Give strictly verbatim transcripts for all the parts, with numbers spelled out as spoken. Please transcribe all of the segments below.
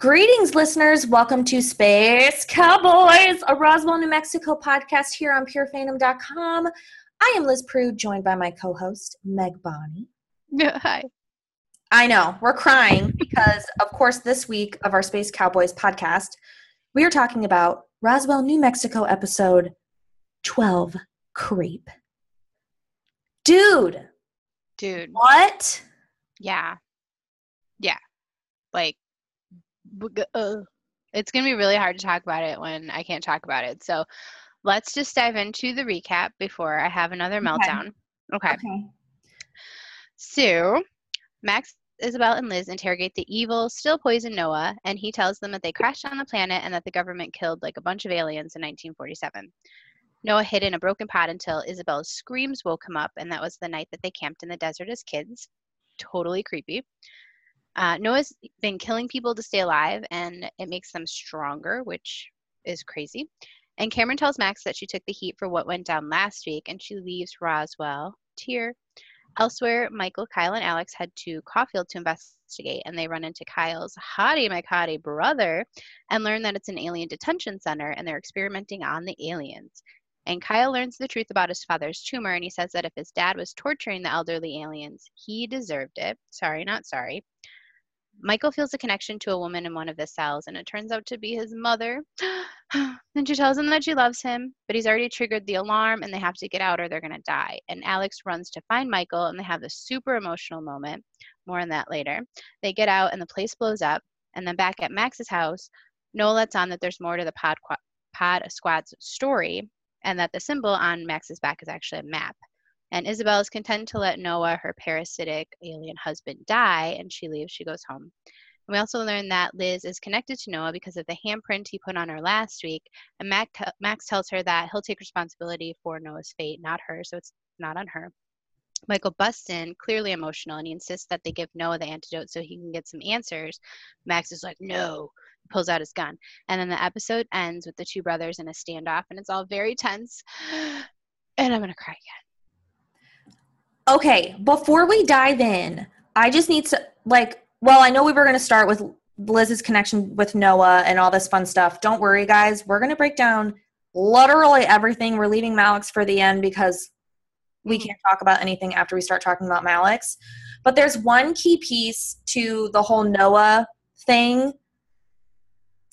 Greetings, listeners. Welcome to Space Cowboys, a Roswell, New Mexico podcast here on pure fandom dot com. I am Liz Prue, joined by my co-host, Meg Bonnie. Hi. I know, we're crying because, of course, this week of our Space Cowboys podcast, we are talking about Roswell, New Mexico episode twelve, Creep. Dude. Dude. What? Yeah. Yeah. Like. It's going to be really hard to talk about it when I can't talk about it. So let's just dive into the recap before I have another meltdown. Okay. okay. okay. So Max, Isabel, and Liz interrogate the evil, still poisoned Noah, and he tells them that they crashed on the planet and that the government killed like a bunch of aliens in nineteen forty-seven. Noah hid in a broken pod until Isabel's screams woke him up, and that was the night that they camped in the desert as kids. Totally creepy. Uh, Noah's been killing people to stay alive, and it makes them stronger, which is crazy. And Cameron tells Max that she took the heat for what went down last week, and she leaves Roswell. Tear. Elsewhere, Michael, Kyle, and Alex head to Caulfield to investigate, and they run into Kyle's hottie my hottie brother and learn that it's an alien detention center, and they're experimenting on the aliens. And Kyle learns the truth about his father's tumor, and he says that if his dad was torturing the elderly aliens, he deserved it. Sorry, not sorry. Michael feels a connection to a woman in one of the cells, and it turns out to be his mother. And she tells him that she loves him, but he's already triggered the alarm, and they have to get out or they're going to die. And Alex runs to find Michael, and they have this super emotional moment. More on that later. They get out, and the place blows up. And then back at Max's house, Noah lets on that there's more to the pod, qu- pod squad's story, and that the symbol on Max's back is actually a map. And Isabel is content to let Noah, her parasitic alien husband, die, and she leaves. She goes home. And we also learn that Liz is connected to Noah because of the handprint he put on her last week. And Mac t- Max tells her that he'll take responsibility for Noah's fate, not her, so it's not on her. Michael busts in, clearly emotional, and he insists that they give Noah the antidote so he can get some answers. Max is like, no, pulls out his gun. And then the episode ends with the two brothers in a standoff, and it's all very tense. And I'm going to cry again. Okay, before we dive in, I just need to, like, well, I know we were going to start with Liz's connection with Noah and all this fun stuff. Don't worry, guys. We're going to break down literally everything. We're leaving Malik's for the end because we can't talk about anything after we start talking about Malik's. But there's one key piece to the whole Noah thing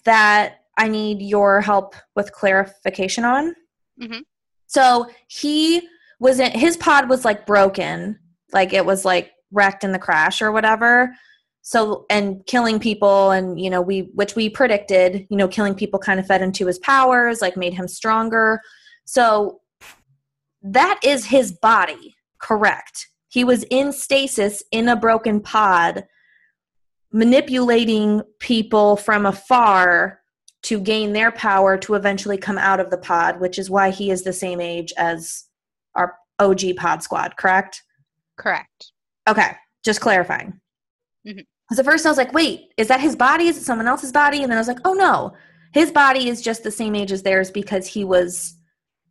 that I need your help with clarification on. Mm-hmm. So he... Was it his pod was like broken, like it was like wrecked in the crash or whatever. So, and killing people, and you know, we which we predicted, you know, killing people kind of fed into his powers, like made him stronger. So that is his body, correct? He was in stasis in a broken pod, manipulating people from afar to gain their power to eventually come out of the pod, which is why he is the same age as our O G pod squad, correct? Correct. Okay, just clarifying. Because mm-hmm. At first I was like, wait, is that his body? Is it someone else's body? And then I was like, oh no, his body is just the same age as theirs because he was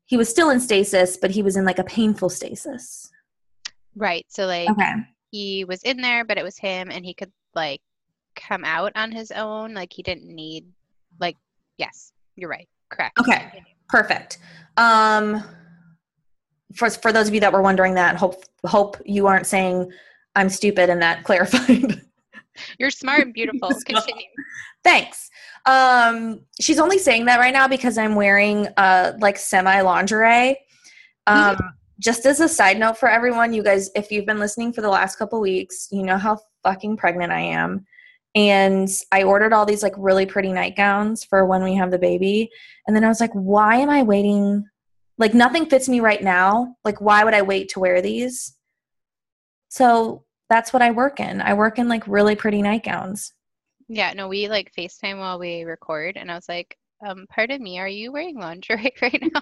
he was still in stasis, but he was in like a painful stasis. Right, so like okay. He was in there, but it was him, and he could like come out on his own. Like he didn't need, like, yes, you're right, correct. Okay, perfect. Um... For, for those of you that were wondering that, hope hope you aren't saying I'm stupid and that clarified. You're smart and beautiful. Continue. Thanks. Um, she's only saying that right now because I'm wearing uh, like semi-lingerie. Um, mm-hmm. Just as a side note for everyone, you guys, if you've been listening for the last couple weeks, you know how fucking pregnant I am. And I ordered all these like really pretty nightgowns for when we have the baby. And then I was like, why am I waiting? Like, nothing fits me right now. Like, why would I wait to wear these? So that's what I work in. I work in, like, really pretty nightgowns. Yeah, no, we, like, FaceTime while we record. And I was like, um, pardon me, are you wearing lingerie right now?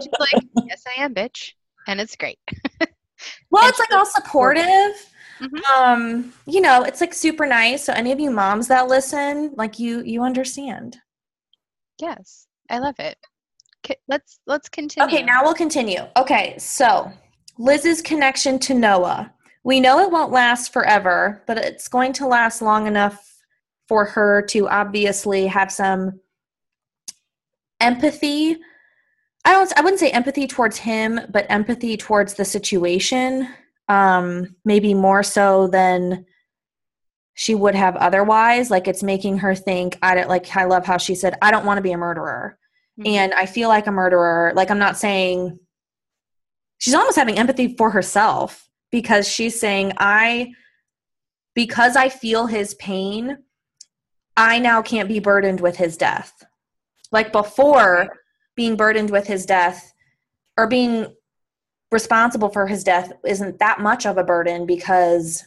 She's like, yes, I am, bitch. And it's great. Well, it's, like, all supportive. Mm-hmm. Um, you know, it's, like, super nice. So any of you moms that listen, like, you you understand. Yes, I love it. Let's let's continue. Okay, now we'll continue. Okay, so Liz's connection to Noah. We know it won't last forever, but it's going to last long enough for her to obviously have some empathy. I don't, I wouldn't say empathy towards him, but empathy towards the situation, um, maybe more so than she would have otherwise. Like, it's making her think, I don't, like, I love how she said, I don't want to be a murderer. Mm-hmm. And I feel like a murderer. Like, I'm not saying, she's almost having empathy for herself, because she's saying, I, because I feel his pain, I now can't be burdened with his death. Like, before being burdened with his death or being responsible for his death isn't that much of a burden, because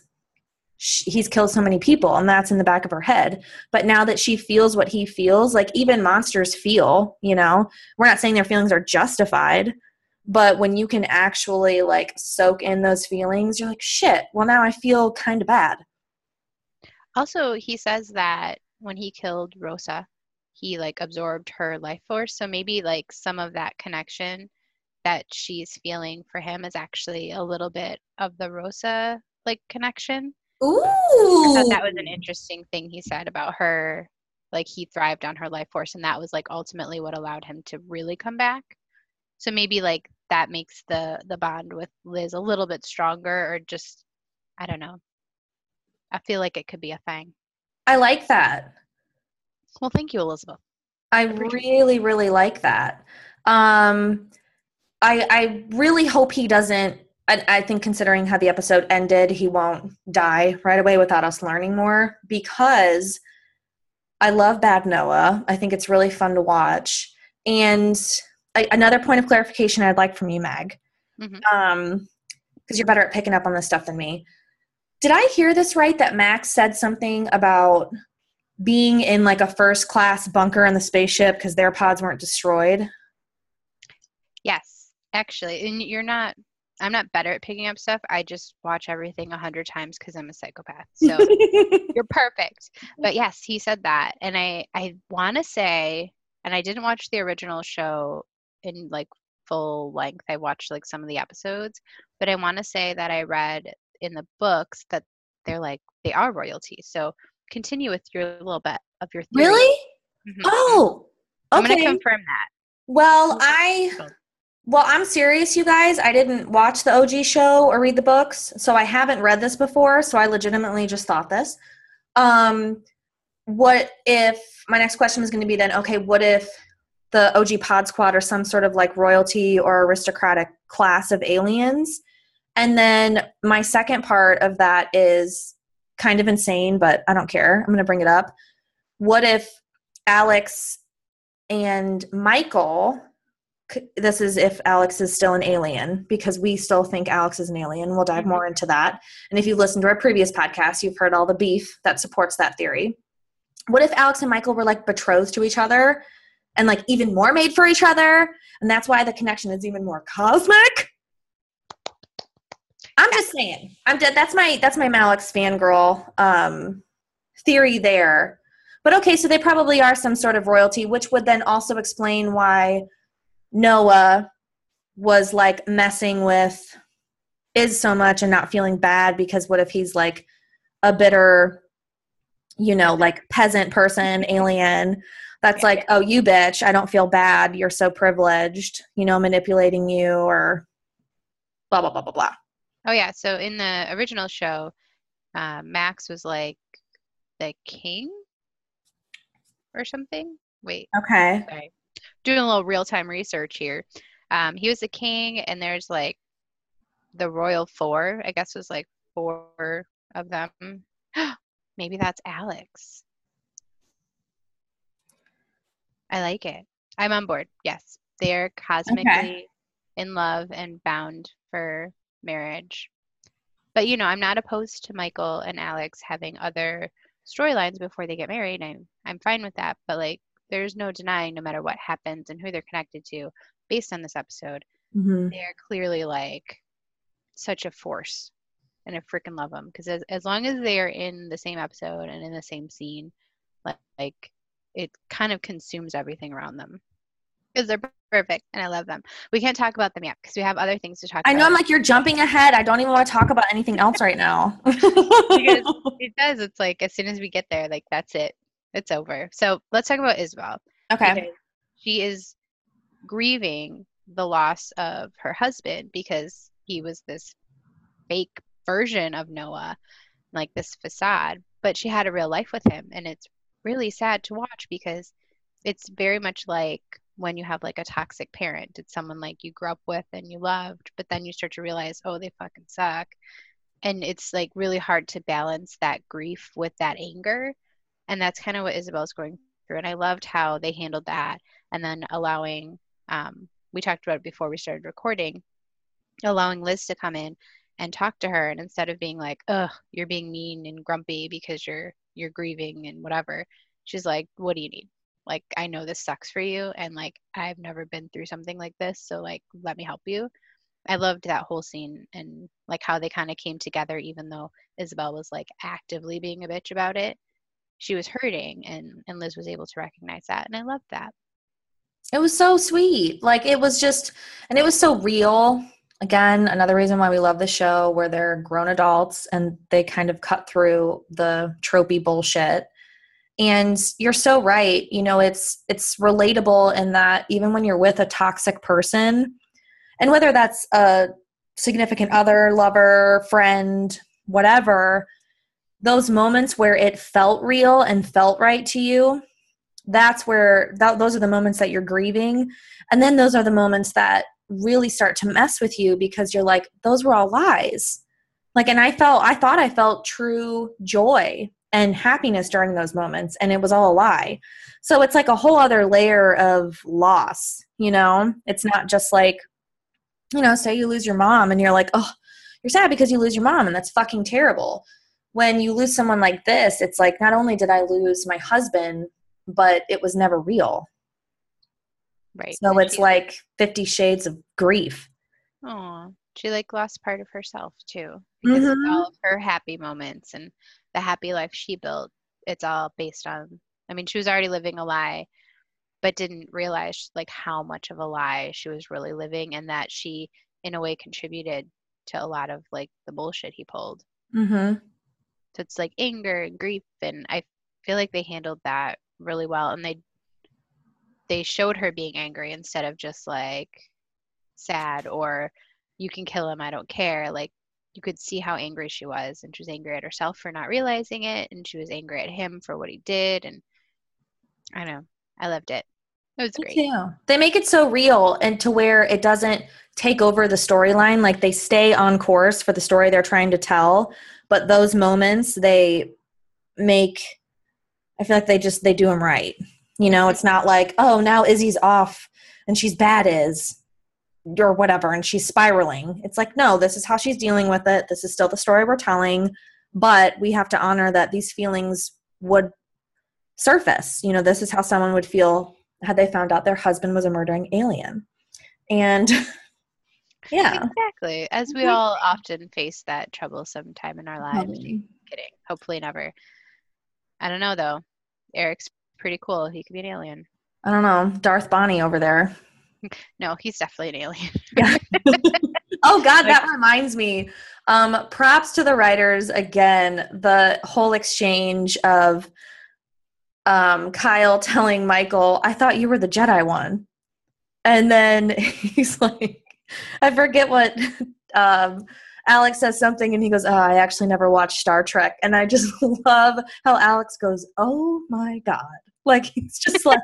she, he's killed so many people, and that's in the back of her head. But now that she feels what he feels, like, even monsters feel, you know, we're not saying their feelings are justified, but when you can actually, like, soak in those feelings, you're like, shit, well, now I feel kind of bad. Also, he says that when he killed Rosa, he, like, absorbed her life force. So maybe, like, some of that connection that she's feeling for him is actually a little bit of the Rosa, like, connection. Ooh. I thought that was an interesting thing he said about her. Like, he thrived on her life force, and that was, like, ultimately what allowed him to really come back. So maybe, like, that makes the, the bond with Liz a little bit stronger, or just, I don't know. I feel like it could be a thing. I like that. Well, thank you, Elizabeth. I really, really like that. Um, I I really hope he doesn't, I, I think considering how the episode ended, he won't die right away without us learning more, because I love Bad Noah. I think it's really fun to watch. And I, another point of clarification I'd like from you, Meg, because mm-hmm. um, you're better at picking up on this stuff than me. Did I hear this right, that Max said something about – being in, like, a first class bunker in the spaceship because their pods weren't destroyed? Yes, actually. And you're not, I'm not better at picking up stuff. I just watch everything a hundred times because I'm a psychopath. So you're perfect. But yes, he said that. And I, I want to say, and I didn't watch the original show in, like, full length. I watched, like, some of the episodes, but I want to say that I read in the books that they're, like, they are royalty. So continue with your little bit of your theory. Really? Mm-hmm. Oh, okay. I'm going to confirm that. Well, I, well, I'm serious, you guys. I didn't watch the O G show or read the books, so I haven't read this before, so I legitimately just thought this. Um, what if, my next question was going to be then, okay, what if the O G pod squad are some sort of, like, royalty or aristocratic class of aliens? And then my second part of that is, kind of insane, but I don't care. I'm going to bring it up. What if Alex and Michael, this is if Alex is still an alien, because we still think Alex is an alien. We'll dive more into that. And if you've listened to our previous podcast, you've heard all the beef that supports that theory. What if Alex and Michael were, like, betrothed to each other and, like, even more made for each other? And that's why the connection is even more cosmic. I'm just saying. I'm dead. That's my that's my Malik's fangirl um, theory there. But okay, so they probably are some sort of royalty, which would then also explain why Noah was, like, messing with Iz so much and not feeling bad, because what if he's, like, a bitter, you know, like, peasant person, alien, that's like, oh, you bitch, I don't feel bad. You're so privileged, you know, manipulating you or blah, blah, blah, blah, blah. Oh, yeah. So in the original show, uh, Max was, like, the king or something. Wait. Okay. Sorry. Doing a little real-time research here. Um, he was the king, and there's, like, the royal four. I guess was, like, four of them. Maybe that's Alex. I like it. I'm on board. Yes. They're cosmically okay. in love and bound for marriage. But, you know, I'm not opposed to Michael and Alex having other storylines before they get married. I'm I'm fine with that. But, like, there's no denying, no matter what happens and who they're connected to, based on this episode, mm-hmm. they're clearly, like, such a force, and I freaking love them, because as as long as they are in the same episode and in the same scene, like, like it kind of consumes everything around them, because they're perfect. And I love them. We can't talk about them yet because we have other things to talk I about. I know. I'm like, you're jumping ahead. I don't even want to talk about anything else right now. Because it does. It's like, as soon as we get there, like, that's it. It's over. So let's talk about Isabel. Okay. She is grieving the loss of her husband because he was this fake version of Noah, like this facade, but she had a real life with him. And it's really sad to watch because it's very much like when you have like a toxic parent. It's someone like you grew up with and you loved, but then you start to realize, oh, they fucking suck. And it's like really hard to balance that grief with that anger. And that's kind of what Isabel's going through. And I loved how they handled that. And then allowing, um, we talked about it before we started recording, allowing Liz to come in and talk to her. And instead of being like, ugh, you're being mean and grumpy because you're, you're grieving and whatever. She's like, what do you need? Like, I know this sucks for you. And like, I've never been through something like this. So like, let me help you. I loved that whole scene and like how they kind of came together, even though Isabel was like actively being a bitch about it. She was hurting, and, and Liz was able to recognize that. And I loved that. It was so sweet. Like, it was just, and it was so real. Again, another reason why we love the show, where they're grown adults and they kind of cut through the tropey bullshit. And you're so right. You know, it's, it's relatable in that even when you're with a toxic person, and whether that's a significant other, lover, friend, whatever, those moments where it felt real and felt right to you, that's where th- those are the moments that you're grieving. And then those are the moments that really start to mess with you because you're like, those were all lies. Like, and I felt, I thought I felt true joy and happiness during those moments, and it was all a lie. So it's like a whole other layer of loss, you know? It's not just like, you know, say you lose your mom and you're like, oh, you're sad because you lose your mom, and that's fucking terrible. When you lose someone like this, it's like, not only did I lose my husband, but it was never real. Right. So and it's like fifty shades of grief. Oh, she like lost part of herself too, because mm-hmm. all of her happy moments and the happy life she built, it's all based on, I mean, she was already living a lie, but didn't realize like how much of a lie she was really living, and that she in a way contributed to a lot of like the bullshit he pulled. Mm-hmm. So it's like anger and grief, and I feel like they handled that really well, and they they showed her being angry instead of just like sad or you can kill him, I don't care. Like, you could see how angry she was, and she was angry at herself for not realizing it, and she was angry at him for what he did, and I don't know. I loved it. It was great. Yeah. They make it so real, and to where it doesn't take over the storyline. Like, they stay on course for the story they're trying to tell, but those moments they make, I feel like they just, they do them right. You know, it's not like, oh, now Izzy's off and she's bad is or whatever, and she's spiraling. It's like, no, this is how she's dealing with it. This is still the story we're telling, but we have to honor that these feelings would surface. You know, this is how someone would feel had they found out their husband was a murdering alien. And yeah, exactly. As we all often face that troublesome time in our lives. Mm-hmm. Kidding. Hopefully never. I don't know though. Eric's pretty cool. He could be an alien. I don't know. Darth Bonnie over there. No, he's definitely an alien. Yeah. Oh God, that reminds me. Um, props to the writers again. The whole exchange of um, Kyle telling Michael, I thought you were the Jedi one. And then he's like, I forget what um, Alex says something, and he goes, oh, I actually never watched Star Trek. And I just love how Alex goes, oh my God. Like, he's just like,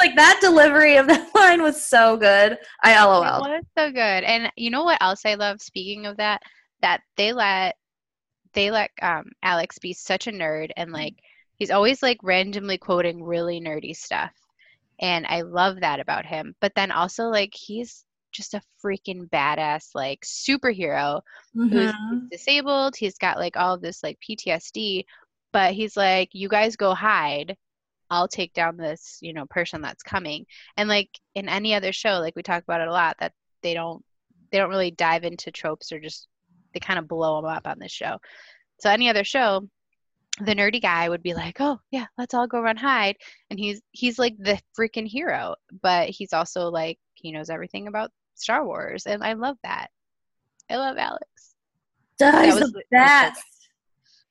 like that delivery of that line was so good. I LOL. It was so good. And you know what else I love? Speaking of that, that they let, they let um, Alex be such a nerd, and like, he's always like randomly quoting really nerdy stuff. And I love that about him. But then also like, he's just a freaking badass like superhero. Mm-hmm. Who's disabled, he's got like all of this like P T S D, but he's like, you guys go hide, I'll take down this, you know, person that's coming. And like in any other show, like we talk about it a lot, that they don't they don't really dive into tropes, or just they kind of blow them up on this show. So any other show, the nerdy guy would be like, oh yeah, let's all go run hide. And he's, he's like the freaking hero, but he's also like, he knows everything about Star Wars. And I love that. I love Alex. That, that was the best.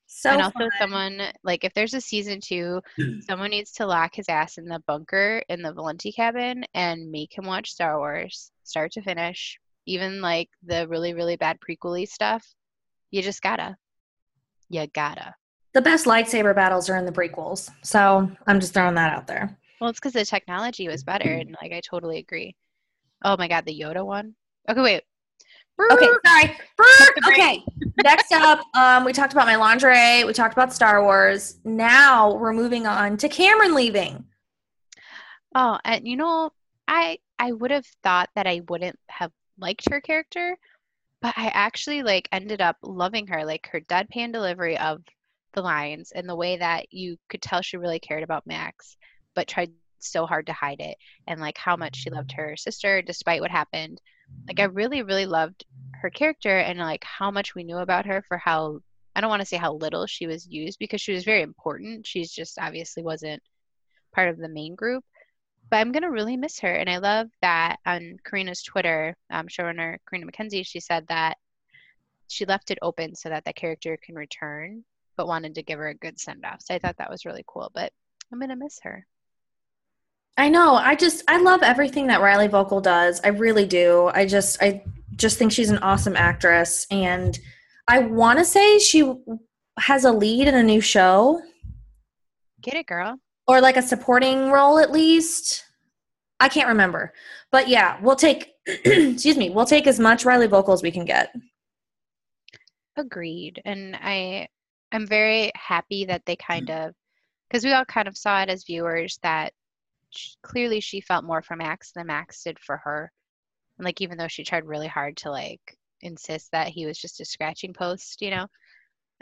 So and also fun. Someone, like if there's a season two, someone needs to lock his ass in the bunker in the Valenti cabin and make him watch Star Wars, start to finish. Even like the really, really bad prequel-y stuff. You just gotta. You gotta. The best lightsaber battles are in the prequels. So I'm just throwing that out there. Well, it's because the technology was better. And like, I totally agree. Oh my God, the Yoda one. Okay, wait. Okay, sorry. Okay, next up, um, we talked about my lingerie. We talked about Star Wars. Now we're moving on to Cameron leaving. Oh, and you know, I I would have thought that I wouldn't have liked her character, but I actually like ended up loving her. Like her deadpan delivery of the lines and the way that you could tell she really cared about Max, but tried so hard to hide it, and like how much she loved her sister despite what happened. Like, I really, really loved her character and, like, how much we knew about her for how – I don't want to say how little she was used because she was very important. She's just obviously wasn't part of the main group. But I'm going to really miss her. And I love that on Carina's Twitter, um, showrunner Carina MacKenzie, she said that she left it open so that the character can return but wanted to give her a good send-off. So I thought that was really cool. But I'm going to miss her. I know. I just, I love everything that Riley Vocal does. I really do. I just, I just think she's an awesome actress. And I want to say she has a lead in a new show. Get it, girl. Or like a supporting role at least. I can't remember. But yeah, we'll take, excuse me, we'll take as much Riley Vocal as we can get. Agreed. And I, I'm very happy that they kind of, because we all kind of saw it as viewers that clearly she felt more for Max than Max did for her. And like, even though she tried really hard to like insist that he was just a scratching post, you know,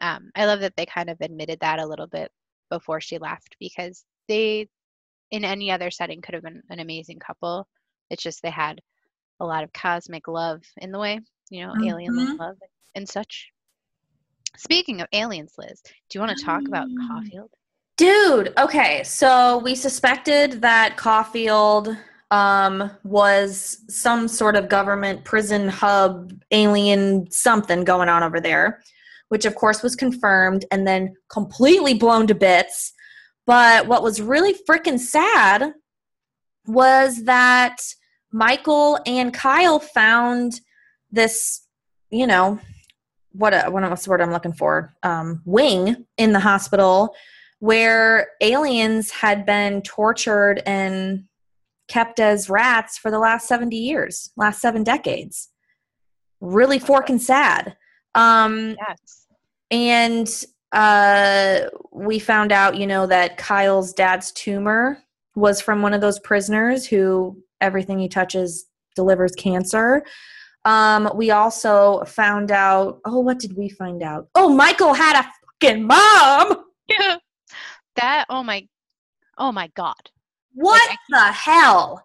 um, I love that they kind of admitted that a little bit before she left, because they in any other setting could have been an amazing couple. It's just they had a lot of cosmic love in the way, you know, mm-hmm. alien love and such. Speaking of aliens, Liz, do you want to talk mm-hmm. about Caulfield? Dude, okay, so we suspected that Caulfield um, was some sort of government prison hub alien something going on over there, which of course was confirmed and then completely blown to bits. But what was really freaking sad was that Michael and Kyle found this, you know, what a, what's the word I'm looking for, um, wing in the hospital where aliens had been tortured and kept as rats for the last seventy years, last seven decades. Really forking sad. Um, yes. And uh, we found out, you know, that Kyle's dad's tumor was from one of those prisoners who everything he touches delivers cancer. Um, we also found out, oh, what did we find out? Oh, Michael had a fucking mom! Yeah. That, oh my, oh my God. What like, keep, the hell?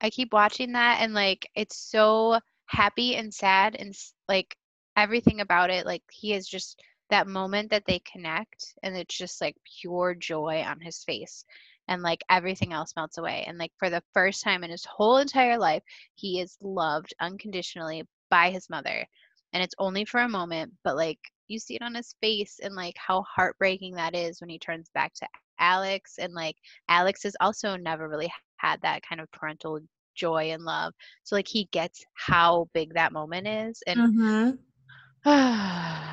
I keep watching that and like, it's so happy and sad and like everything about it. Like he is just that moment that they connect and it's just like pure joy on his face and like everything else melts away. And like for the first time in his whole entire life, he is loved unconditionally by his mother. And it's only for a moment, but like, you see it on his face and, like, how heartbreaking that is when he turns back to Alex. And, like, Alex has also never really had that kind of parental joy and love. So, like, he gets how big that moment is. And, mm-hmm. uh,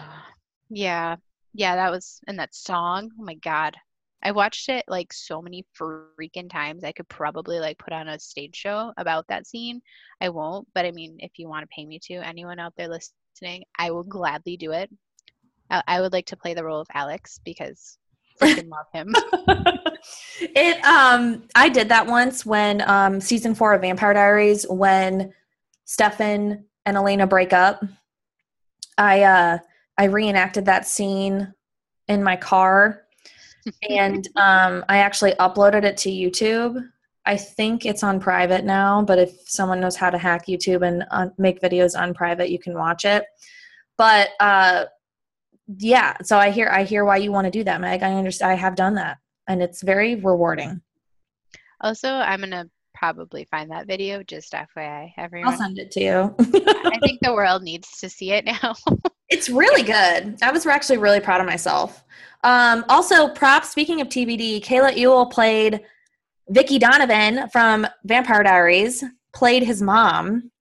yeah. Yeah, that was – and that song, oh, my God. I watched it, like, so many freaking times. I could probably, like, put on a stage show about that scene. I won't. But, I mean, if you want to pay me to, anyone out there listening, I will gladly do it. I would like to play the role of Alex because I freaking love him. It, um, I did that once when um, season four of Vampire Diaries, when Stefan and Elena break up, I uh, I reenacted that scene in my car, and um, I actually uploaded it to YouTube. I think it's on private now, but if someone knows how to hack YouTube and uh, make videos on private, you can watch it. But uh, yeah. So I hear, I hear why you want to do that, Meg. I understand. I have done that, and it's very rewarding. Also, I'm going to probably find that video, just F Y I, everyone. I'll send it to you. I think the world needs to see it now. It's really good. I was actually really proud of myself. Um, also, props, speaking of T B D, Kayla Ewell played Vicki Donovan from Vampire Diaries, played his mom.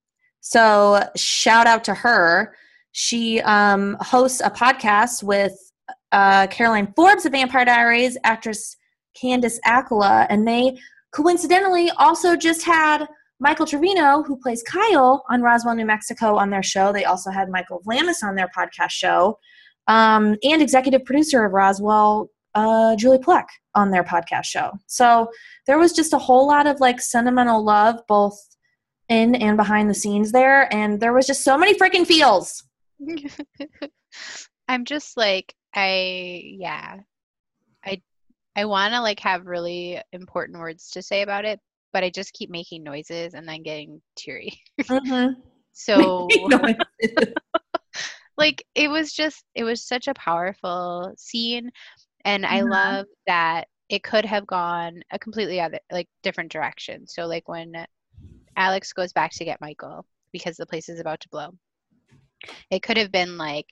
So shout out to her. She um, hosts a podcast with uh, Caroline Forbes of Vampire Diaries, actress Candice Accola, and they coincidentally also just had Michael Trevino, who plays Kyle on Roswell, New Mexico, on their show. They also had Michael Vlamis on their podcast show, um, and executive producer of Roswell, uh, Julie Plec, on their podcast show. So there was just a whole lot of like sentimental love, both in and behind the scenes there. And there was just so many freaking feels. I'm just like, I, yeah, I, I want to like have really important words to say about it, but I just keep making noises and then getting teary. Mm-hmm. So like, it was just, it was such a powerful scene. And I mm-hmm. love that it could have gone a completely other, like different direction. So like when Alex goes back to get Michael because the place is about to blow, it could have been like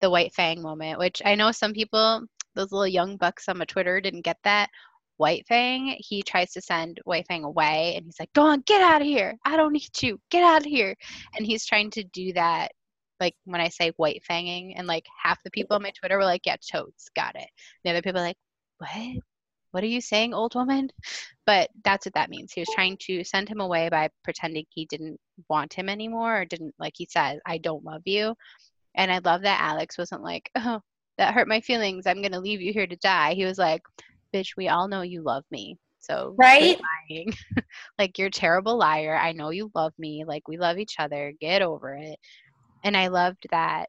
the White Fang moment, which I know some people, those little young bucks on my Twitter, didn't get that. White Fang, he tries to send White Fang away, and he's like, go on, get out of here. I don't need you. Get out of here. And he's trying to do that, like, when I say White Fanging, and, like, half the people on my Twitter were like, yeah, totes, got it. And the other people are like, what? What are you saying, old woman? But that's what that means. He was trying to send him away by pretending he didn't want him anymore, or didn't, like he says, I don't love you. And I love that Alex wasn't like, oh, that hurt my feelings. I'm going to leave you here to die. He was like, bitch, we all know you love me. So right? Lying. Like, you're a terrible liar. I know you love me. Like, we love each other. Get over it. And I loved that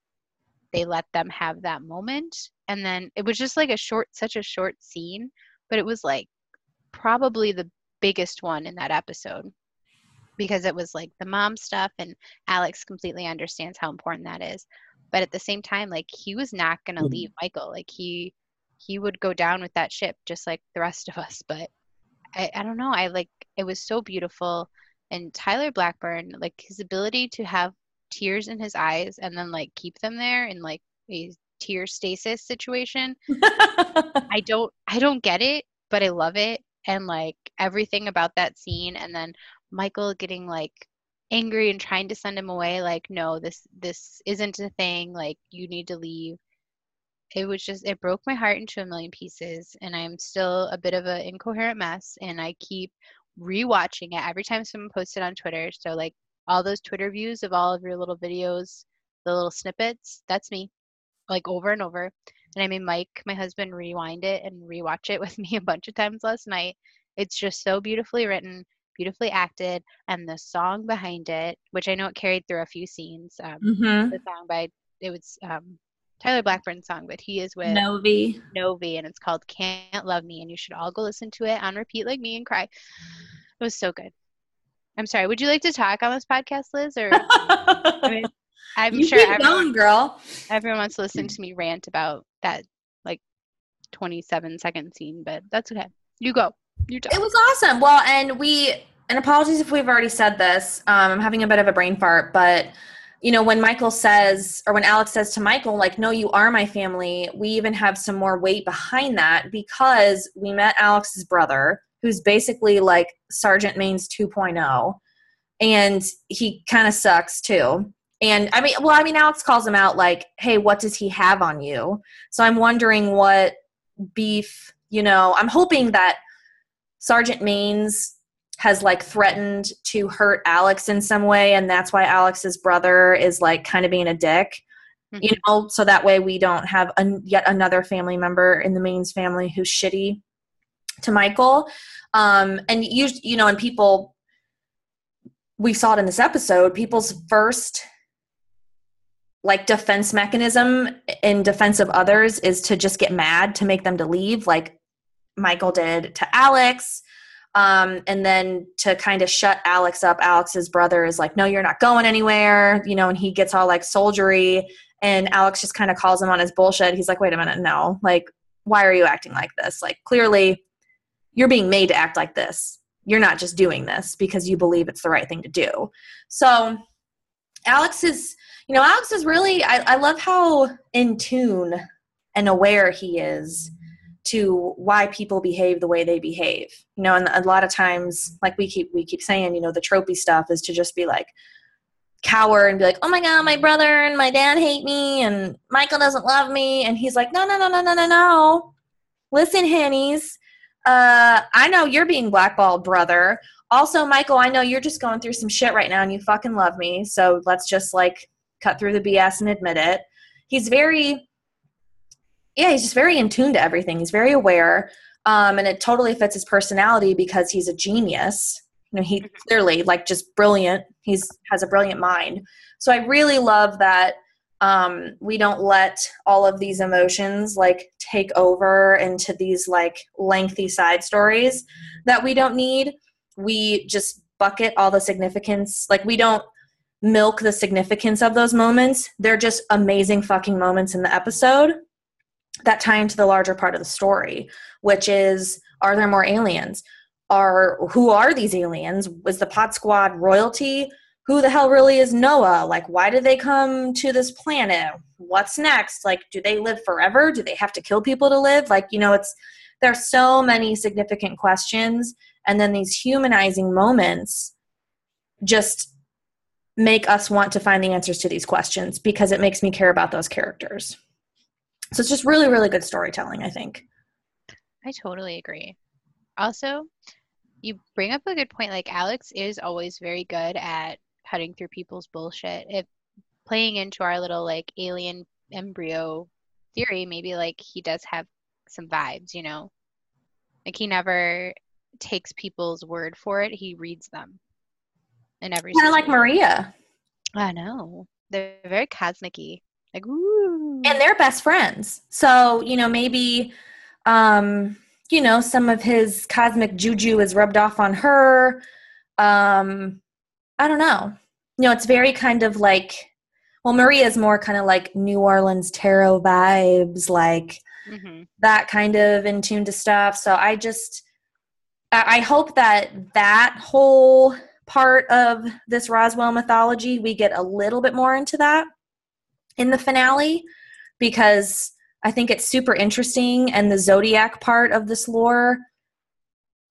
they let them have that moment. And then it was just like a short, such a short scene, but it was like probably the biggest one in that episode, because it was like the mom stuff, and Alex completely understands how important that is. But at the same time, like, he was not going to mm-hmm. leave Michael. Like, he, he would go down with that ship just like the rest of us. But I, I don't know. I like, it was so beautiful. And Tyler Blackburn, like, his ability to have tears in his eyes and then like keep them there in like a tear stasis situation. I don't, I don't get it, but I love it. And like everything about that scene. And then Michael getting like angry and trying to send him away. Like, no, this, this isn't a thing. Like, you need to leave. It was just, it broke my heart into a million pieces, and I'm still a bit of an incoherent mess, and I keep rewatching it every time someone posts it on Twitter. So like all those Twitter views of all of your little videos, the little snippets, that's me, like, over and over. And I made Mike, my husband, rewind it and rewatch it with me a bunch of times last night. It's just so beautifully written, beautifully acted, and the song behind it, which I know it carried through a few scenes. Um, mm-hmm. The song by, it was um, Tyler Blackburn's song, but he is with Novi. Novi, and it's called Can't Love Me, and you should all go listen to it on repeat like me and cry. It was so good. I'm sorry. Would you like to talk on this podcast, Liz? Or I mean, I'm you sure everyone, going, girl. everyone wants to listen to me rant about that like twenty-seven second scene, but that's okay. You go. You talk. It was awesome. Well, and we and apologies if we've already said this. Um, I'm having a bit of a brain fart, but you know, when Michael says, or when Alex says to Michael, like, no, you are my family, we even have some more weight behind that, because we met Alex's brother, who's basically like Sergeant Maines two point oh, and he kind of sucks too. And I mean, well, I mean, Alex calls him out like, hey, what does he have on you? So I'm wondering what beef, you know, I'm hoping that Sergeant Maines has like threatened to hurt Alex in some way, and that's why Alex's brother is like kind of being a dick, mm-hmm. you know, so that way we don't have an, yet another family member in the Maines family who's shitty to Michael. Um, and you, you know, and people, we saw it in this episode, people's first like defense mechanism in defense of others is to just get mad, to make them to leave, like Michael did to Alex. Um, and then to kind of shut Alex up, Alex's brother is like, no, you're not going anywhere, you know, and he gets all like soldiery. And Alex just kind of calls him on his bullshit. He's like, wait a minute, no. Like, why are you acting like this? Like, clearly you're being made to act like this. You're not just doing this because you believe it's the right thing to do. So Alex is, you know, Alex is really, I, I love how in tune and aware he is to why people behave the way they behave. You know, and a lot of times, like we keep, we keep saying, you know, the tropey stuff is to just be like, cower and be like, oh my God, my brother and my dad hate me and Michael doesn't love me. And he's like, no, no, no, no, no, no, no. Listen, hennies, uh, I know you're being blackballed, brother. Also, Michael, I know you're just going through some shit right now and you fucking love me. So let's just like cut through the B S and admit it. He's very, yeah, he's just very in tune to everything. He's very aware. Um, and it totally fits his personality because he's a genius. You know, he clearly like just brilliant. He's has a brilliant mind. So I really love that um, we don't let all of these emotions like take over into these like lengthy side stories that we don't need. We just bucket all the significance. Like we don't milk the significance of those moments. They're just amazing fucking moments in the episode that tie into the larger part of the story, which is, are there more aliens? Are who are these aliens? Was the Pod Squad royalty? Who the hell really is Noah? Like, why did they come to this planet? What's next? Like, do they live forever? Do they have to kill people to live? Like, you know, it's there's so many significant questions, and then these humanizing moments just make us want to find the answers to these questions because it makes me care about those characters. So it's just really, really good storytelling, I think. I totally agree. Also, you bring up a good point. Like, Alex is always very good at cutting through people's bullshit. If playing into our little, like, alien embryo theory, maybe, like, he does have some vibes, you know? Like, he never takes people's word for it. He reads them. And every kind of like Maria. I know. They're very cosmic-y. Like, ooh. And they're best friends. So, you know, maybe um – you know, some of his cosmic juju is rubbed off on her. Um, I don't know. You know, it's very kind of like, well, Maria's more kind of like New Orleans tarot vibes, like mm-hmm. that kind of in tune to stuff. So I just, I-, I hope that that whole part of this Roswell mythology, we get a little bit more into that in the finale because I think it's super interesting, and the Zodiac part of this lore,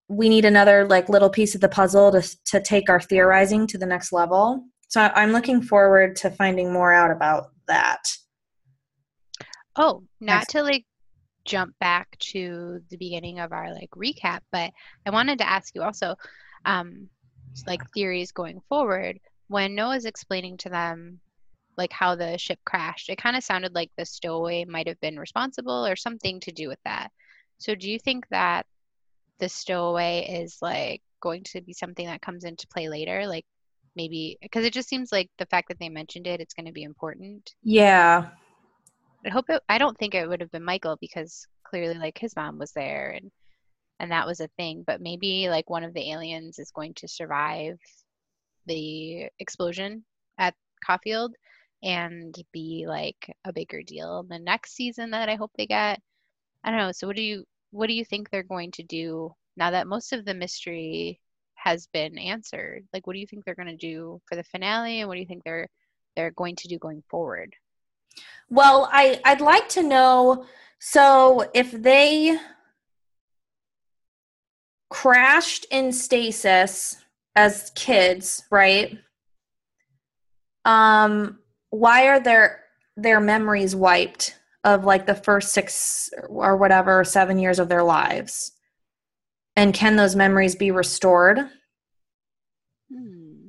we need another like little piece of the puzzle to to take our theorizing to the next level. So I'm looking forward to finding more out about that. Oh, not next. To like jump back to the beginning of our like recap, but I wanted to ask you also, um, like theories going forward, when Noah's explaining to them like how the ship crashed, it kind of sounded like the stowaway might have been responsible or something to do with that. So do you think that the stowaway is like going to be something that comes into play later? Like maybe, because it just seems like the fact that they mentioned it, it's going to be important. Yeah. I hope it, I don't think it would have been Michael because clearly like his mom was there and, and that was a thing, but maybe like one of the aliens is going to survive the explosion at Caulfield and be like a bigger deal in the next season that I hope they get. I don't know. So what do you what do you think they're going to do now that most of the mystery has been answered? Like, what do you think they're going to do for the finale, and what do you think they're they're going to do going forward? Well, I I'd like to know. So if they crashed in stasis as kids, right? Um. Why are their their memories wiped of like the first six or whatever seven years of their lives, and can those memories be restored? Hmm.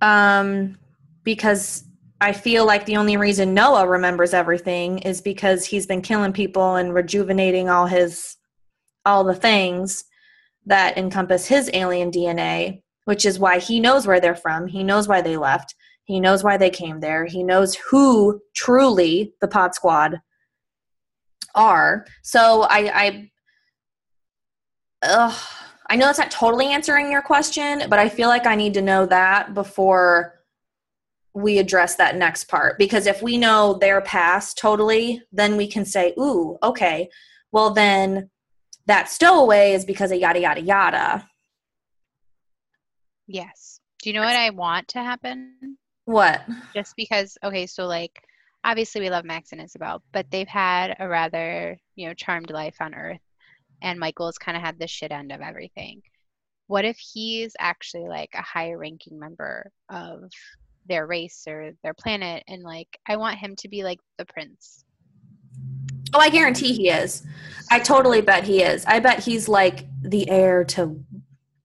Um, because I feel like the only reason Noah remembers everything is because he's been killing people and rejuvenating all his all the things that encompass his alien D N A, which is why he knows where they're from. He knows why they left. He knows why they came there. He knows who truly the Pod Squad are. So I, I, ugh, I know that's not totally answering your question, but I feel like I need to know that before we address that next part, because if we know their past totally, then we can say, ooh, okay, well then that stowaway is because of yada, yada, yada. Yes. Do you know what I want to happen? What? Just because, okay, so like, obviously we love Max and Isabel, but they've had a rather, you know, charmed life on Earth, and Michael's kind of had the shit end of everything. What if he's actually like a higher ranking member of their race or their planet, and like I want him to be like the prince? Oh, I guarantee he is. I totally bet he is. I bet he's like the heir to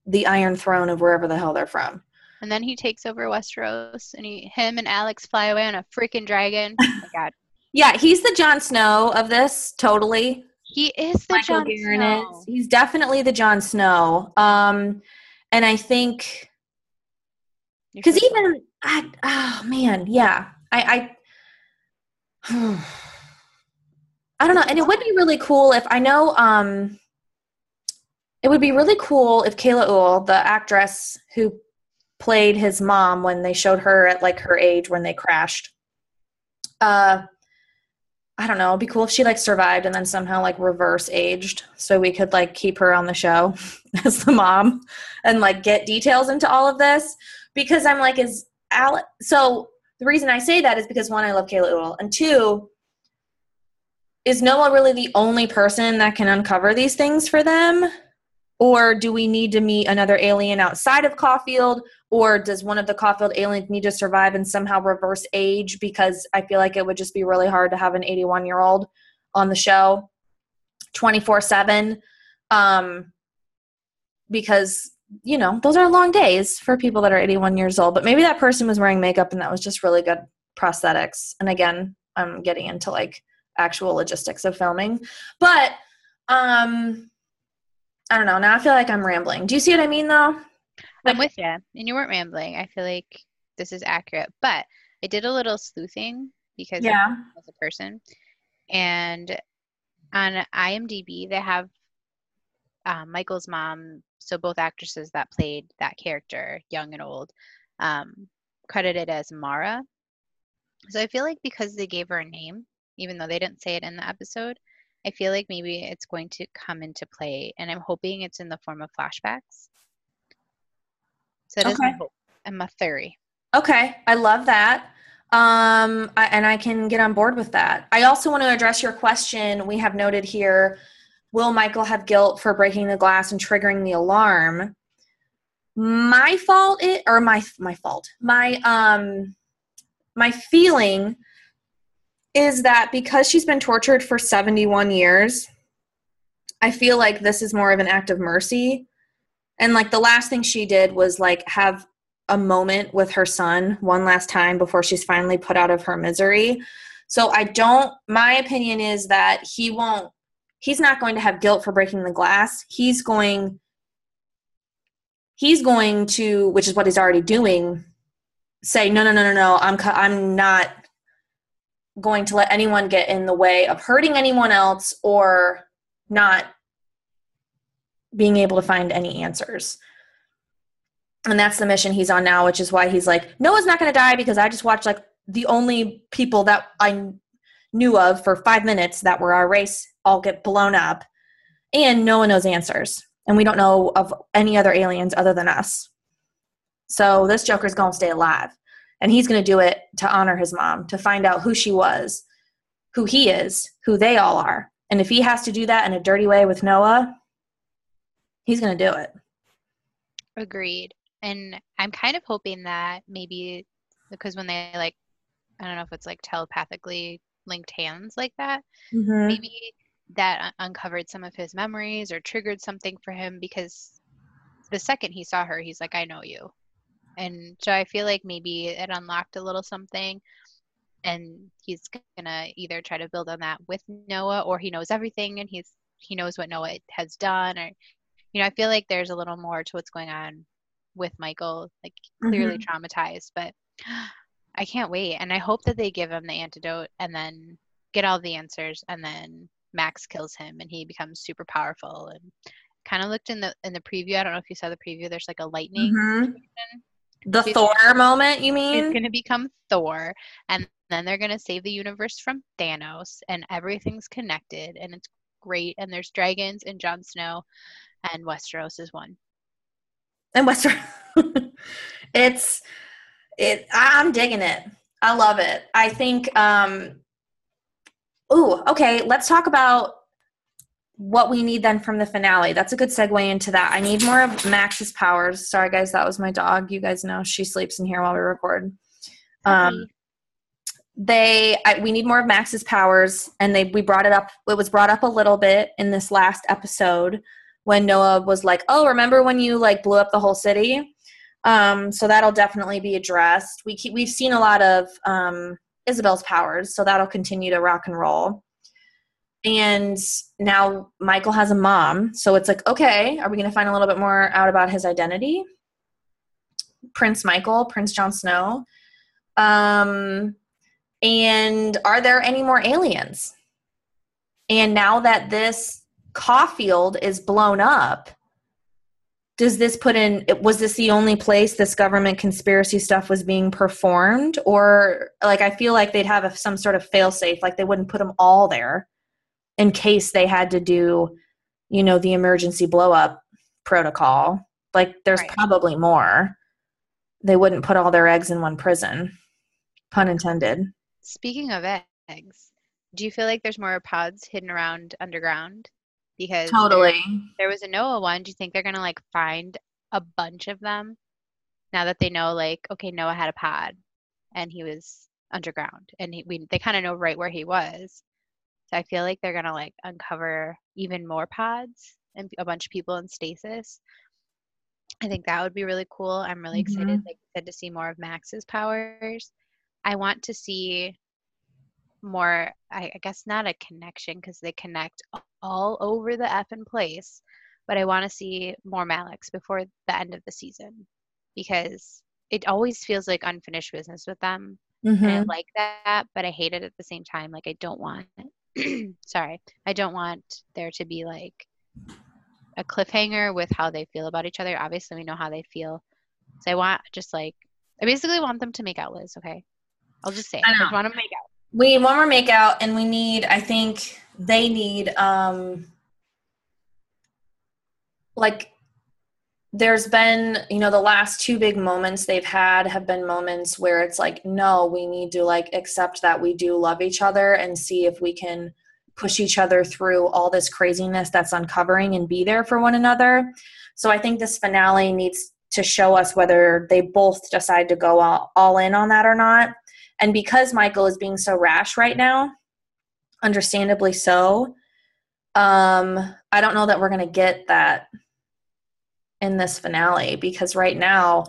the Iron Throne of wherever the hell they're from. And then he takes over Westeros, and he, him and Alex fly away on a freaking dragon. Oh my god. Yeah, he's the Jon Snow of this, totally. He is the Michael Jon Garin Snow. Is. He's definitely the Jon Snow. Um, and I think because even I, oh man, yeah, I, I, I don't know. And it would be really cool if I know. Um, it would be really cool if Kayla Ewell, the actress who played his mom when they showed her at like her age when they crashed. Uh, I don't know. It'd be cool if she like survived and then somehow like reverse aged, so we could like keep her on the show as the mom and like get details into all of this. Because I'm like, is Alex? So the reason I say that is because one, I love Kayla Ewell, and two, is Noah really the only person that can uncover these things for them? Or do we need to meet another alien outside of Caulfield? Or does one of the Caulfield aliens need to survive and somehow reverse age? Because I feel like it would just be really hard to have an eighty-one-year-old on the show twenty-four seven. Um, because, you know, those are long days for people that are eighty-one years old. But maybe that person was wearing makeup and that was just really good prosthetics. And again, I'm getting into, like, actual logistics of filming. But um I don't know. Now I feel like I'm rambling. Do you see what I mean, though? Like, I'm with you, and you weren't rambling. I feel like this is accurate, but I did a little sleuthing because yeah. I was a person, and on IMDb they have uh, Michael's mom, so both actresses that played that character, young and old, um, credited as Mara. So I feel like because they gave her a name, even though they didn't say it in the episode, I feel like maybe it's going to come into play, and I'm hoping it's in the form of flashbacks. So that's my hope and my theory. Okay. I love that. Um, I, and I can get on board with that. I also want to address your question. We have noted here, will Michael have guilt for breaking the glass and triggering the alarm? My fault it, or my, my fault, my, um, my feeling is that because she's been tortured for seventy-one years, I feel like this is more of an act of mercy. And, like, the last thing she did was, like, have a moment with her son one last time before she's finally put out of her misery. So I don't – my opinion is that he won't – he's not going to have guilt for breaking the glass. He's going – he's going to, which is what he's already doing, say, no, no, no, no, no, I'm, I'm not – going to let anyone get in the way of hurting anyone else or not being able to find any answers. And that's the mission he's on now, which is why he's like, Noah's not going to die because I just watched like the only people that I knew of for five minutes that were our race all get blown up, and no one knows answers. And we don't know of any other aliens other than us. So this Joker's going to stay alive. And he's going to do it to honor his mom, to find out who she was, who he is, who they all are. And if he has to do that in a dirty way with Noah, he's going to do it. Agreed. And I'm kind of hoping that maybe because when they, like, I don't know if it's, like, telepathically linked hands like that, mm-hmm. maybe that uncovered some of his memories or triggered something for him, because the second he saw her, he's like, I know you. And so I feel like maybe it unlocked a little something, and he's going to either try to build on that with Noah, or he knows everything and he's he knows what Noah has done. Or, you know, I feel like there's a little more to what's going on with Michael, like clearly mm-hmm. traumatized, but I can't wait. And I hope that they give him the antidote and then get all the answers, and then Max kills him and he becomes super powerful. And kind of looked in the in the preview. I don't know if you saw the preview. There's like a lightning mm-hmm. The she's Thor gonna, moment, you mean? He's going to become Thor, and then they're going to save the universe from Thanos, and everything's connected, and it's great, and there's dragons, and Jon Snow, and Westeros is one. And Westeros. it's, it, I'm digging it. I love it. I think, um, ooh, okay, let's talk about what we need then from the finale. That's a good segue into that. I need more of Max's powers. Sorry, guys, that was my dog. You guys know she sleeps in here while we record. Um, they, I, we need more of Max's powers, and they we brought it up. It was brought up a little bit in this last episode when Noah was like, "Oh, remember when you like blew up the whole city?" Um, so that'll definitely be addressed. We keep, we've seen a lot of um, Isabel's powers, so that'll continue to rock and roll. And now Michael has a mom, so it's like, okay, are we going to find a little bit more out about his identity? Prince Michael, Prince Jon Snow. Um, and are there any more aliens? And now that this Caulfield is blown up, does this put in, was this the only place this government conspiracy stuff was being performed? Or, like, I feel like they'd have a, some sort of failsafe, like they wouldn't put them all there, in case they had to do, you know, the emergency blow-up protocol. Like, there's right. probably more. They wouldn't put all their eggs in one prison. Pun intended. Speaking of eggs, do you feel like there's more pods hidden around underground? Because totally. There, there was a Noah one. Do you think they're going to, like, find a bunch of them now that they know, like, okay, Noah had a pod, and he was underground, and he, we, they kind of know right where he was. So I feel like they're going to, like, uncover even more pods and a bunch of people in stasis. I think that would be really cool. I'm really mm-hmm. excited, like I said, to see more of Max's powers. I want to see more, I, I guess not a connection, because they connect all over the effing place, but I want to see more Malik's before the end of the season, because it always feels like unfinished business with them. Mm-hmm. And I like that, but I hate it at the same time. Like, I don't want it. Sorry, I don't want there to be like a cliffhanger with how they feel about each other. Obviously, we know how they feel. So I want just like I basically want them to make out, Liz. Okay, I'll just say I, I want to make out. We want more make out, and we need. I think they need um like there's been you know the last two big moments they've had have been moments where it's like, no, we need to like accept that we do love each other and see if we can push each other through all this craziness that's uncovering and be there for one another. So I think this finale needs to show us whether they both decide to go all, all in on that or not. And because Michael is being so rash right now, understandably so, um I don't know that we're going to get that in this finale, because right now,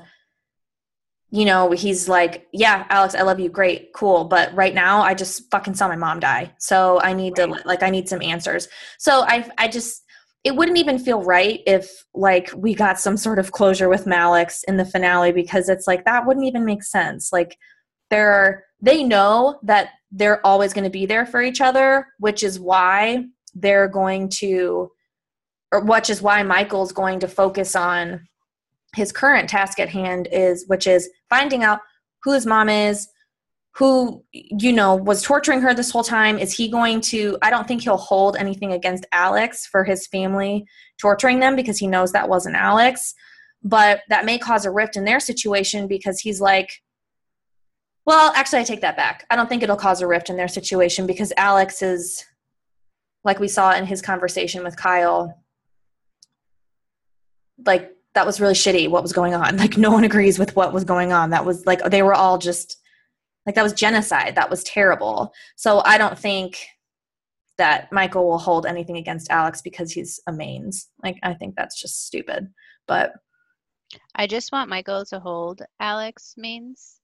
you know, he's like, yeah, Alex, I love you. Great. Cool. But right now I just fucking saw my mom die. So I need right. to like, I need some answers. So I, I just, it wouldn't even feel right if like we got some sort of closure with Malik's in the finale, because it's like, that wouldn't even make sense. Like there are, they know that they're always going to be there for each other, which is why they're going to, or which is why Michael's going to focus on his current task at hand is, which is finding out who his mom is, who, you know, was torturing her this whole time. Is he going to, I don't think he'll hold anything against Alex for his family torturing them, because he knows that wasn't Alex, but that may cause a rift in their situation, because he's like, well, actually I take that back. I don't think it'll cause a rift in their situation, because Alex is, like we saw in his conversation with Kyle, like, that was really shitty what was going on. Like, no one agrees with what was going on. That was, like, they were all just, like, that was genocide. That was terrible. So I don't think that Michael will hold anything against Alex because he's a Mains. Like, I think that's just stupid. But I just want Michael to hold Alex Mains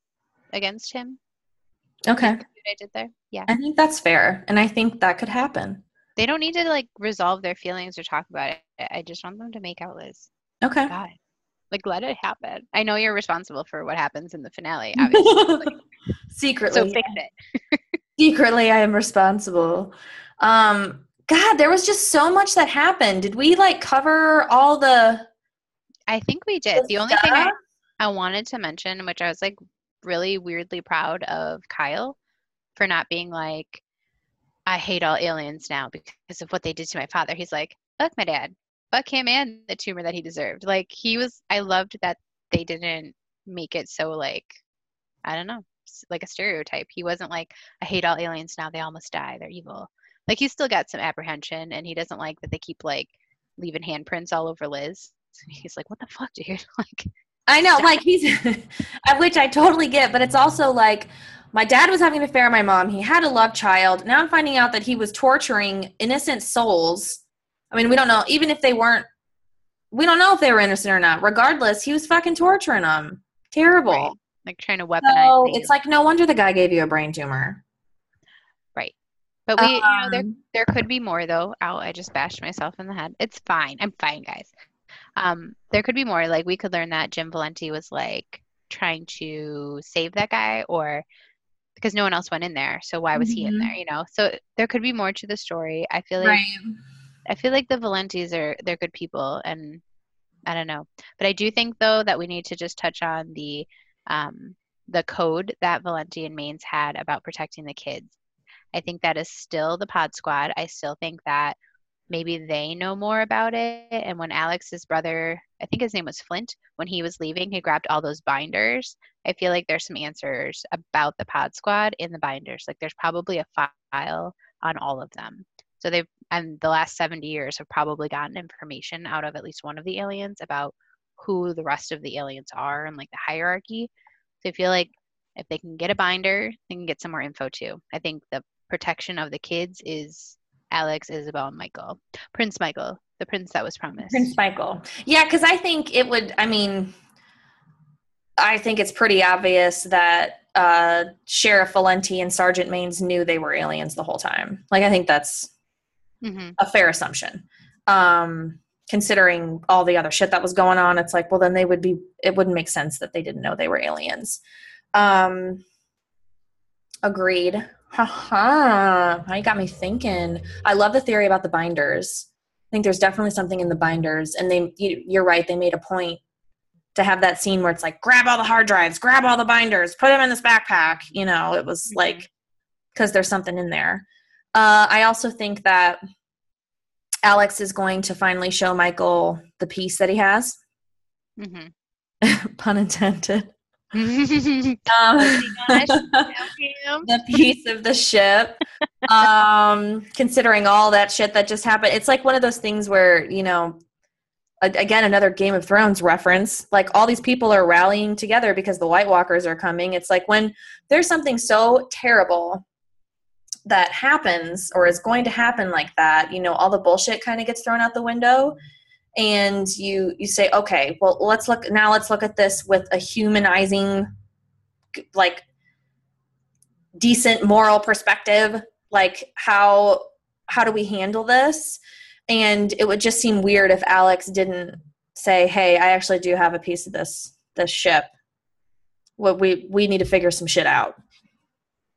against him. Okay. What I did there? Yeah. I think that's fair, and I think that could happen. They don't need to, like, resolve their feelings or talk about it. I just want them to make out, Liz. Okay. God. Like, let it happen. I know you're responsible for what happens in the finale, obviously. Like, secretly. So fix it. Secretly, I am responsible. Um, God, there was just so much that happened. Did we, like, cover all the – I think we did. The, the only thing I I wanted to mention, which I was like really weirdly proud of Kyle for not being like, I hate all aliens now because of what they did to my father. He's like, fuck my dad, fuck him and the tumor that he deserved. Like he was, I loved that they didn't make it so like, I don't know, like a stereotype. He wasn't like, I hate all aliens now, they all must die, they're evil. Like he's still got some apprehension and he doesn't like that they keep like leaving handprints all over Liz. He's like, what the fuck, dude? Like, I know, like he's, which I totally get, but it's also like, my dad was having an affair with my mom. He had a love child. Now I'm finding out that he was torturing innocent souls. I mean, we don't know, even if they weren't, we don't know if they were innocent or not. Regardless, he was fucking torturing them. Terrible. Right. Like trying to weaponize. So it's like, no wonder the guy gave you a brain tumor. Right. But we, um, you know, there, there could be more though. Ow, I just bashed myself in the head. It's fine. I'm fine, guys. Um, there could be more. Like we could learn that Jim Valenti was like trying to save that guy, or because no one else went in there. So why was mm-hmm. he in there? You know, so there could be more to the story. I feel like, right. I feel like the Valentis are, they're good people. And I don't know, but I do think though that we need to just touch on the, um, the code that Valenti and Maines had about protecting the kids. I think that is still the pod squad. I still think that maybe they know more about it. And when Alex's brother, I think his name was Flint, when he was leaving, he grabbed all those binders. I feel like there's some answers about the pod squad in the binders. Like there's probably a file on all of them. So they've, and the last seventy years have probably gotten information out of at least one of the aliens about who the rest of the aliens are and like the hierarchy. So I feel like if they can get a binder, they can get some more info too. I think the protection of the kids is Alex, Isabel, and Michael. Prince Michael, the prince that was promised. Prince Michael. Yeah, because I think it would, I mean, I think it's pretty obvious that uh, Sheriff Valenti and Sergeant Maines knew they were aliens the whole time. Like, I think that's mm-hmm. a fair assumption. Um, considering all the other shit that was going on, it's like, well, then they would be, it wouldn't make sense that they didn't know they were aliens. Um, agreed. Haha, now you got me thinking. I love the theory about the binders. I think there's definitely something in the binders. And they, you, you're right, they made a point to have that scene where it's like, grab all the hard drives, grab all the binders, put them in this backpack. You know, it was like, because there's something in there. Uh, I also think that Alex is going to finally show Michael the piece that he has. Mm-hmm. Pun intended. um, the piece of the ship. Um, considering all that shit that just happened, it's like one of those things where, you know, a- again, another Game of Thrones reference. Like all these people are rallying together because the White Walkers are coming. It's like when there's something so terrible that happens or is going to happen like that, you know, all the bullshit kind of gets thrown out the window. And you, you say, okay, well, let's look, now let's look at this with a humanizing, like, decent moral perspective. Like, how, how do we handle this? And it would just seem weird if Alex didn't say, hey, I actually do have a piece of this, this ship. What we, we need to figure some shit out.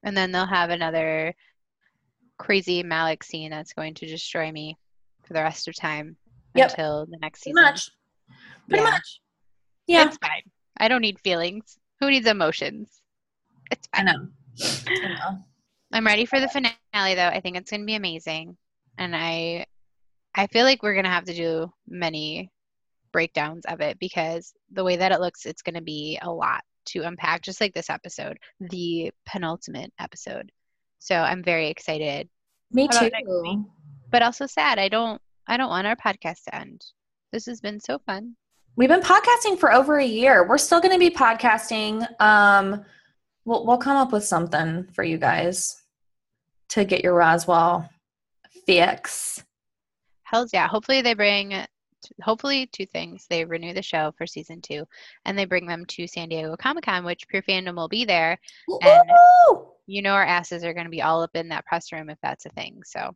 And then they'll have another crazy Malik scene that's going to destroy me for the rest of time. Yep. Until the next season. Pretty much. Pretty yeah. much. Yeah. It's fine. I don't need feelings. Who needs emotions? It's fine. I know. I know. I'm ready for the finale, though. I think it's going to be amazing. And I I feel like we're going to have to do many breakdowns of it because the way that it looks, it's going to be a lot to unpack, just like this episode, the penultimate episode. So I'm very excited. Me too. But also sad. I don't I don't want our podcast to end. This has been so fun. We've been podcasting for over a year. We're still going to be podcasting. Um, we'll, we'll come up with something for you guys to get your Roswell fix. Hell yeah. Hopefully they bring, hopefully two things. They renew the show for season two and they bring them to San Diego Comic-Con, which Pure Fandom will be there. Ooh! And you know, our asses are going to be all up in that press room if that's a thing. So.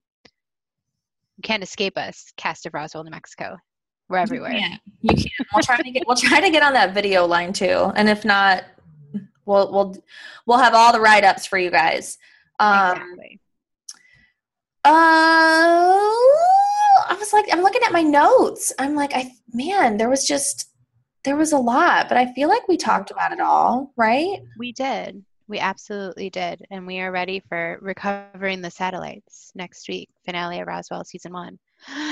You can't escape us, cast of Roswell, New Mexico. We're everywhere. Yeah, you can't. We'll try to get. We'll try to get on that video line too, and if not, we'll we'll we'll have all the write ups for you guys. Um, exactly. Uh, I was like, I'm looking at my notes. I'm like, I man, there was just there was a lot, but I feel like we talked about it all, right? We did. We absolutely did. And we are ready for Recovering the Satellites next week, finale of Roswell season one.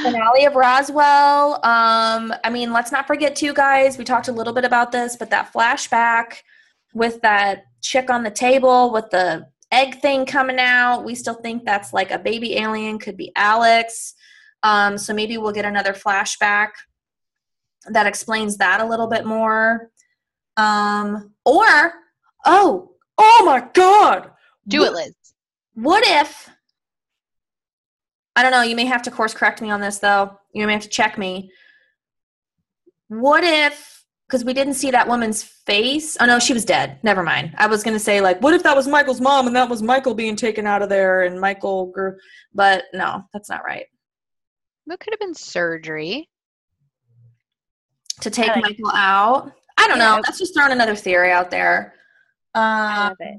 Finale of Roswell. Um, I mean, let's not forget too, guys, we talked a little bit about this, but that flashback with that chick on the table with the egg thing coming out, we still think that's like a baby alien, could be Alex. Um, so maybe we'll get another flashback that explains that a little bit more. Um, or, oh, oh my God. Do what, it, Liz. What if, I don't know, you may have to course correct me on this though. You may have to check me. What if, because we didn't see that woman's face. Oh no, she was dead. Never mind. I was going to say like, what if that was Michael's mom and that was Michael being taken out of there and Michael grew, but no, that's not right. That could have been surgery. To take like Michael it. out. I don't yeah. know. That's just throwing another theory out there. Um, I love it.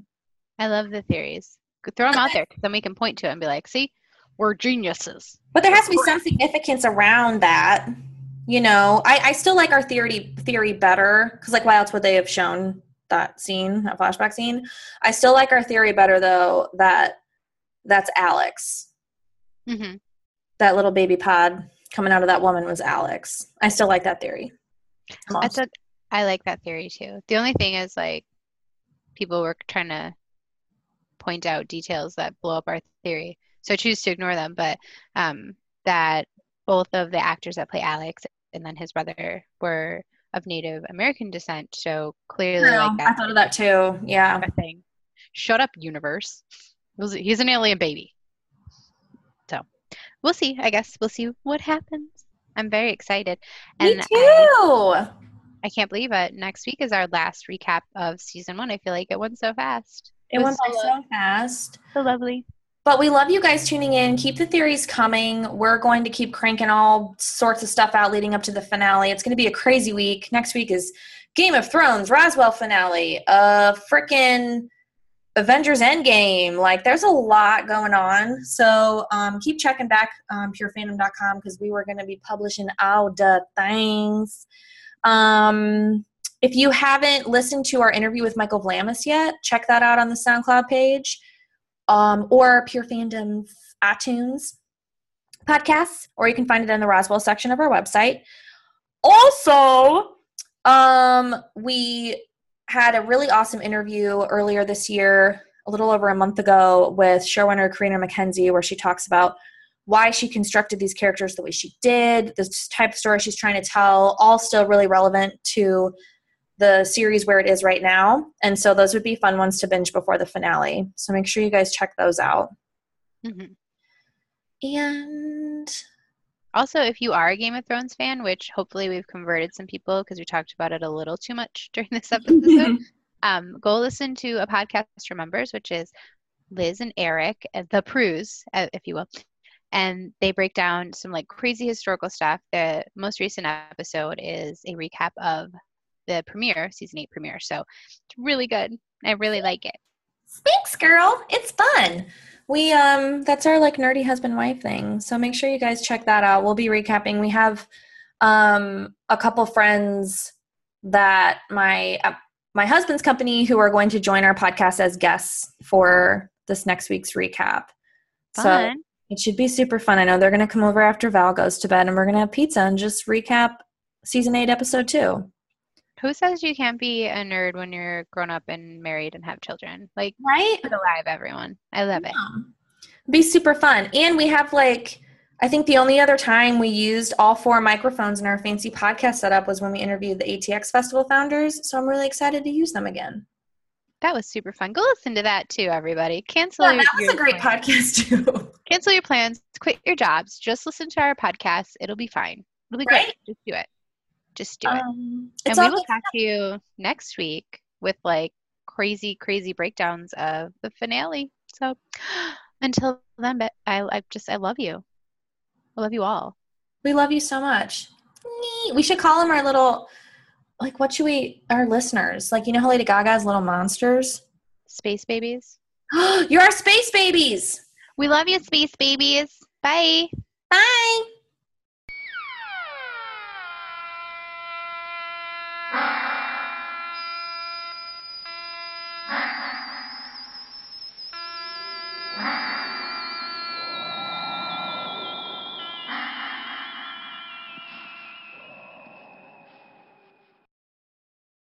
I love the theories. Throw them okay. out there because then we can point to it and be like, see, we're geniuses. But there has to be some significance around that. You know, I, I still like our theory theory better because, like, why else would they have shown that scene, that flashback scene? I still like our theory better, though, that that's Alex. Mm-hmm. That little baby pod coming out of that woman was Alex. I still like that theory. I, thought, I like that theory, too. The only thing is, like, people were trying to point out details that blow up our theory. So I choose to ignore them, but um, that both of the actors that play Alex and then his brother were of Native American descent. So clearly, no, like that I thought of that too. Yeah. Thing. Shut up, universe. It was, he's an alien baby. So we'll see. I guess we'll see what happens. I'm very excited. And me too. I, I can't believe it. Next week is our last recap of season one. I feel like it went so fast. It, it went by so, so fast. So lovely. But we love you guys tuning in. Keep the theories coming. We're going to keep cranking all sorts of stuff out leading up to the finale. It's going to be a crazy week. Next week is Game of Thrones, Roswell finale, uh, frickin' Avengers Endgame. Like, there's a lot going on. So um, keep checking back on pure fandom dot com because we were going to be publishing all the things. Um, if you haven't listened to our interview with Michael Vlamis yet, check that out on the SoundCloud page. Um, or Pure Fandom's iTunes podcasts, or you can find it in the Roswell section of our website. Also, um, we had a really awesome interview earlier this year, a little over a month ago, with showrunner Carina MacKenzie, where she talks about why she constructed these characters the way she did, the type of story she's trying to tell, all still really relevant to the series where it is right now. And so those would be fun ones to binge before the finale. So make sure you guys check those out. Mm-hmm. And also, if you are a Game of Thrones fan, which hopefully we've converted some people because we talked about it a little too much during this episode, um, go listen to a podcast, Remembers, which is Liz and Eric, the Prues, if you will. And they break down some like crazy historical stuff. The most recent episode is a recap of the premiere, season eight premiere. So it's really good. I really like it. Thanks, girl. It's fun. We, um, that's our like nerdy husband wife thing. So make sure you guys check that out. We'll be recapping. We have, um, a couple friends that my, uh, my husband's company who are going to join our podcast as guests for this next week's recap. Fun. So it should be super fun. I know they're going to come over after Val goes to bed and we're going to have pizza and just recap season eight, episode two. Who says you can't be a nerd when you're grown up and married and have children? Like, right? Keep it alive, everyone. I love yeah. it. Be super fun. And we have like, I think the only other time we used all four microphones in our fancy podcast setup was when we interviewed the A T X Festival founders. So I'm really excited to use them again. That was super fun. Go listen to that too, everybody. Cancel yeah, your that was your a great plans. podcast too. Cancel your plans. Quit your jobs. Just listen to our podcast. It'll be fine. It'll be right? great. Just do it. Just do it. Um, and we will talk to you next week with like crazy, crazy breakdowns of the finale. So until then, but I, I just, I love you. I love you all. We love you so much. We should call them our little, like, what should we, our listeners? Like, you know how Lady Gaga's little monsters? Space babies. You're our space babies. We love you, space babies. Bye. Bye.